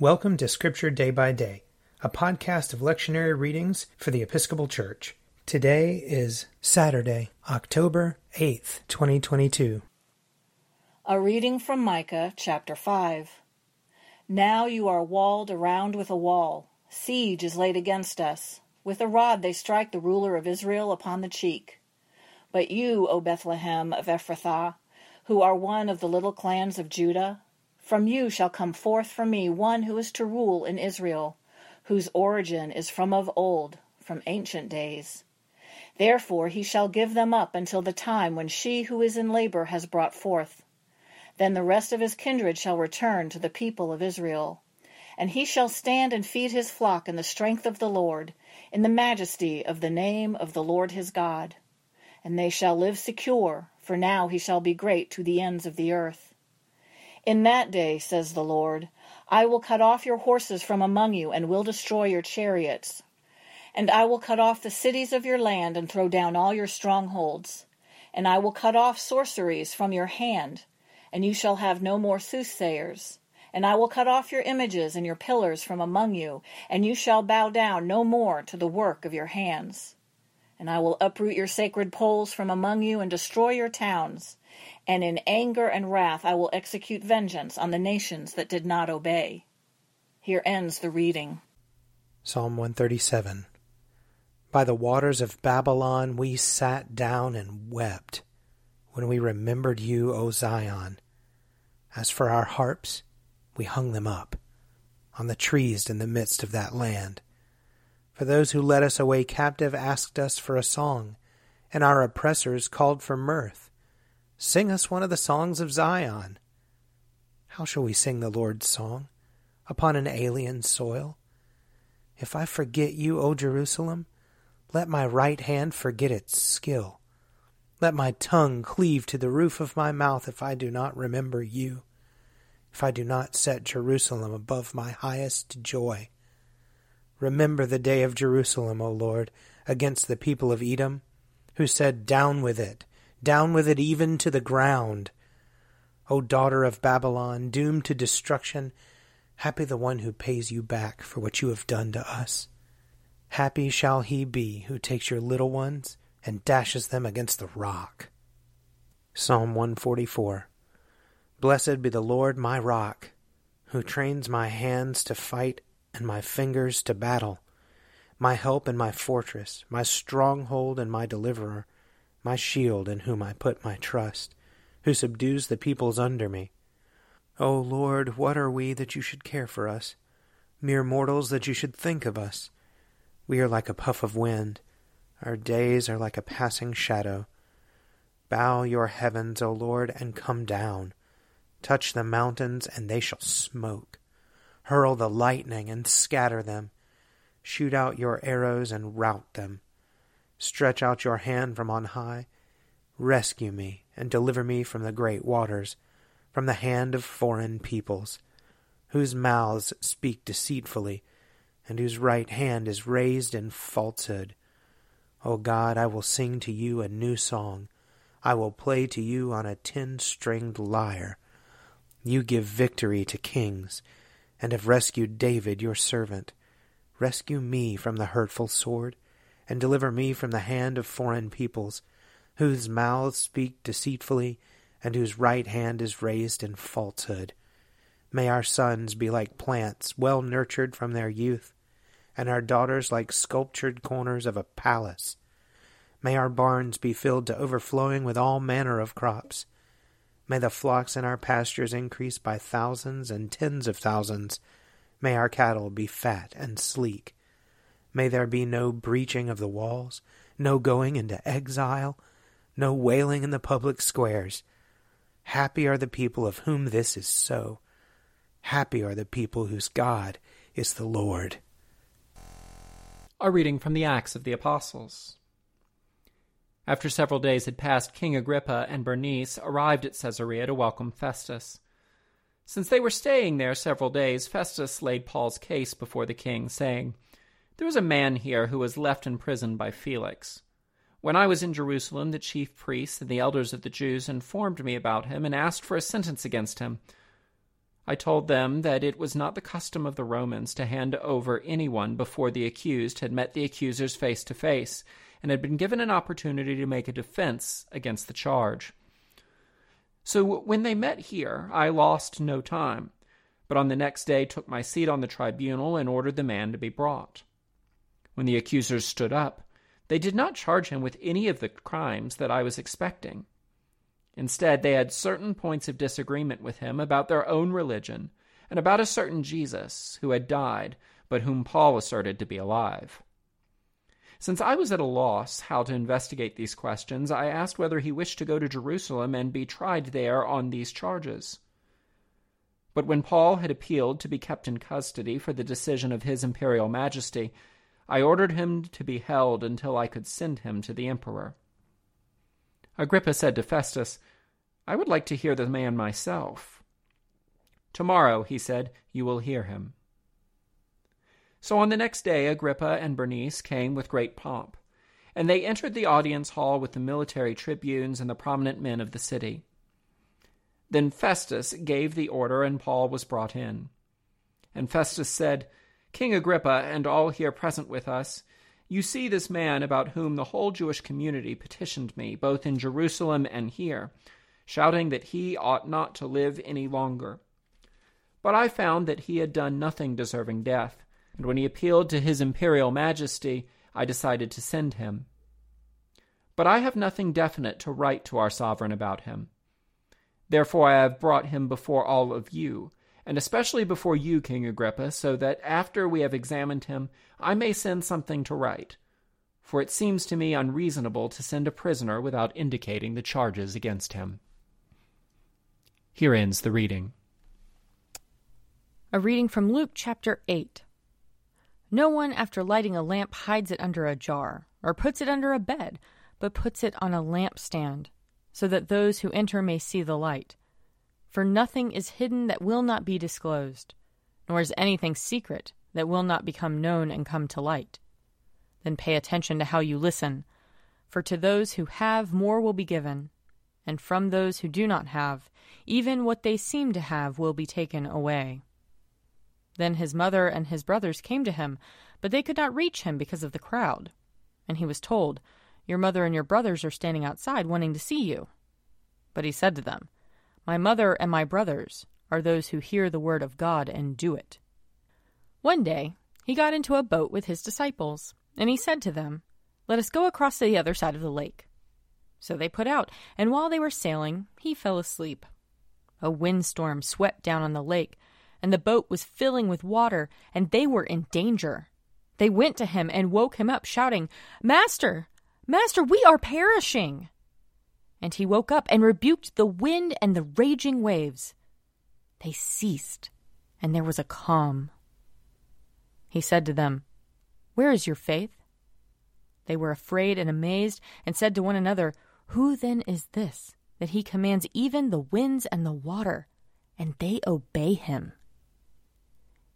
Welcome to Scripture Day by Day, a podcast of lectionary readings for the Episcopal Church. Today is Saturday, October 8th, 2022. A reading from Micah chapter 5. Now you are walled around with a wall. Siege is laid against us. With a rod they strike the ruler of Israel upon the cheek. But you, O Bethlehem of Ephrathah, who are one of the little clans of Judah, from you shall come forth for me one who is to rule in Israel, whose origin is from of old, from ancient days. Therefore he shall give them up until the time when she who is in labor has brought forth. Then the rest of his kindred shall return to the people of Israel. And he shall stand and feed his flock in the strength of the Lord, in the majesty of the name of the Lord his God. And they shall live secure, for now he shall be great to the ends of the earth. In that day, says the Lord, I will cut off your horses from among you, and will destroy your chariots. And I will cut off the cities of your land, and throw down all your strongholds. And I will cut off sorceries from your hand, and you shall have no more soothsayers. And I will cut off your images and your pillars from among you, and you shall bow down no more to the work of your hands. And I will uproot your sacred poles from among you, and destroy your towns. And in anger and wrath I will execute vengeance on the nations that did not obey. Here ends the reading. Psalm 137. By the waters of Babylon we sat down and wept, when we remembered you, O Zion. As for our harps, we hung them up, on the trees in the midst of that land. For those who led us away captive asked us for a song, and our oppressors called for mirth. Sing us one of the songs of Zion. How shall we sing the Lord's song upon an alien soil? If I forget you, O Jerusalem, let my right hand forget its skill. Let my tongue cleave to the roof of my mouth if I do not remember you, if I do not set Jerusalem above my highest joy. Remember the day of Jerusalem, O Lord, against the people of Edom, who said, down with it even to the ground. O daughter of Babylon, doomed to destruction, happy the one who pays you back for what you have done to us. Happy shall he be who takes your little ones and dashes them against the rock. Psalm 144. Blessed be the Lord my rock, who trains my hands to fight and my fingers to battle, my help and my fortress, my stronghold and my deliverer, my shield in whom I put my trust, who subdues the peoples under me. O Lord, what are we that you should care for us, mere mortals that you should think of us? We are like a puff of wind, our days are like a passing shadow. Bow your heavens, O Lord, and come down. Touch the mountains, and they shall smoke. Hurl the lightning and scatter them. Shoot out your arrows and rout them. Stretch out your hand from on high. Rescue me and deliver me from the great waters, from the hand of foreign peoples, whose mouths speak deceitfully, and whose right hand is raised in falsehood. O God, I will sing to you a new song. I will play to you on a 10-stringed lyre. You give victory to kings, and have rescued David your servant. Rescue me from the hurtful sword, and deliver me from the hand of foreign peoples, whose mouths speak deceitfully, and whose right hand is raised in falsehood. May our sons be like plants well nurtured from their youth, and our daughters like sculptured corners of a palace. May our barns be filled to overflowing with all manner of crops. May the flocks in our pastures increase by thousands and tens of thousands. May our cattle be fat and sleek. May there be no breaching of the walls, no going into exile, no wailing in the public squares. Happy are the people of whom this is so. Happy are the people whose God is the Lord. A reading from the Acts of the Apostles. After several days had passed, King Agrippa and Bernice arrived at Caesarea to welcome Festus. Since they were staying there several days, Festus laid Paul's case before the king, saying, There is a man here who was left in prison by Felix. When I was in Jerusalem, the chief priests and the elders of the Jews informed me about him and asked for a sentence against him. I told them that it was not the custom of the Romans to hand over anyone before the accused had met the accusers face to face and had been given an opportunity to make a defense against the charge. So when they met here, I lost no time, but on the next day took my seat on the tribunal and ordered the man to be brought. When the accusers stood up, they did not charge him with any of the crimes that I was expecting. Instead, they had certain points of disagreement with him about their own religion and about a certain Jesus who had died, but whom Paul asserted to be alive. Since I was at a loss how to investigate these questions, I asked whether he wished to go to Jerusalem and be tried there on these charges. But when Paul had appealed to be kept in custody for the decision of his imperial majesty, I ordered him to be held until I could send him to the emperor. Agrippa said to Festus, "I would like to hear the man myself." "Tomorrow," he said, "you will hear him." So on the next day Agrippa and Bernice came with great pomp, and they entered the audience hall with the military tribunes and the prominent men of the city. Then Festus gave the order, and Paul was brought in. And Festus said, "King Agrippa, and all here present with us, you see this man about whom the whole Jewish community petitioned me, both in Jerusalem and here, shouting that he ought not to live any longer. But I found that he had done nothing deserving death, and when he appealed to his imperial majesty, I decided to send him. But I have nothing definite to write to our sovereign about him. Therefore I have brought him before all of you, and especially before you, King Agrippa, so that after we have examined him, I may send something to write, for it seems to me unreasonable to send a prisoner without indicating the charges against him." Here ends the reading. A reading from Luke chapter 8. No one, after lighting a lamp, hides it under a jar, or puts it under a bed, but puts it on a lampstand, so that those who enter may see the light. For nothing is hidden that will not be disclosed, nor is anything secret that will not become known and come to light. Then pay attention to how you listen, for to those who have more will be given, and from those who do not have, even what they seem to have will be taken away. Then his mother and his brothers came to him, but they could not reach him because of the crowd. And he was told, "Your mother and your brothers are standing outside wanting to see you." But he said to them, "My mother and my brothers are those who hear the word of God and do it." One day he got into a boat with his disciples, and he said to them, "Let us go across to the other side of the lake." So they put out, and while they were sailing, he fell asleep. A windstorm swept down on the lake, and the boat was filling with water, and they were in danger. They went to him and woke him up, shouting, "Master, Master, we are perishing!" And he woke up and rebuked the wind and the raging waves. They ceased, and there was a calm. He said to them, "Where is your faith?" They were afraid and amazed, and said to one another, "Who then is this, that he commands even the winds and the water, and they obey him?"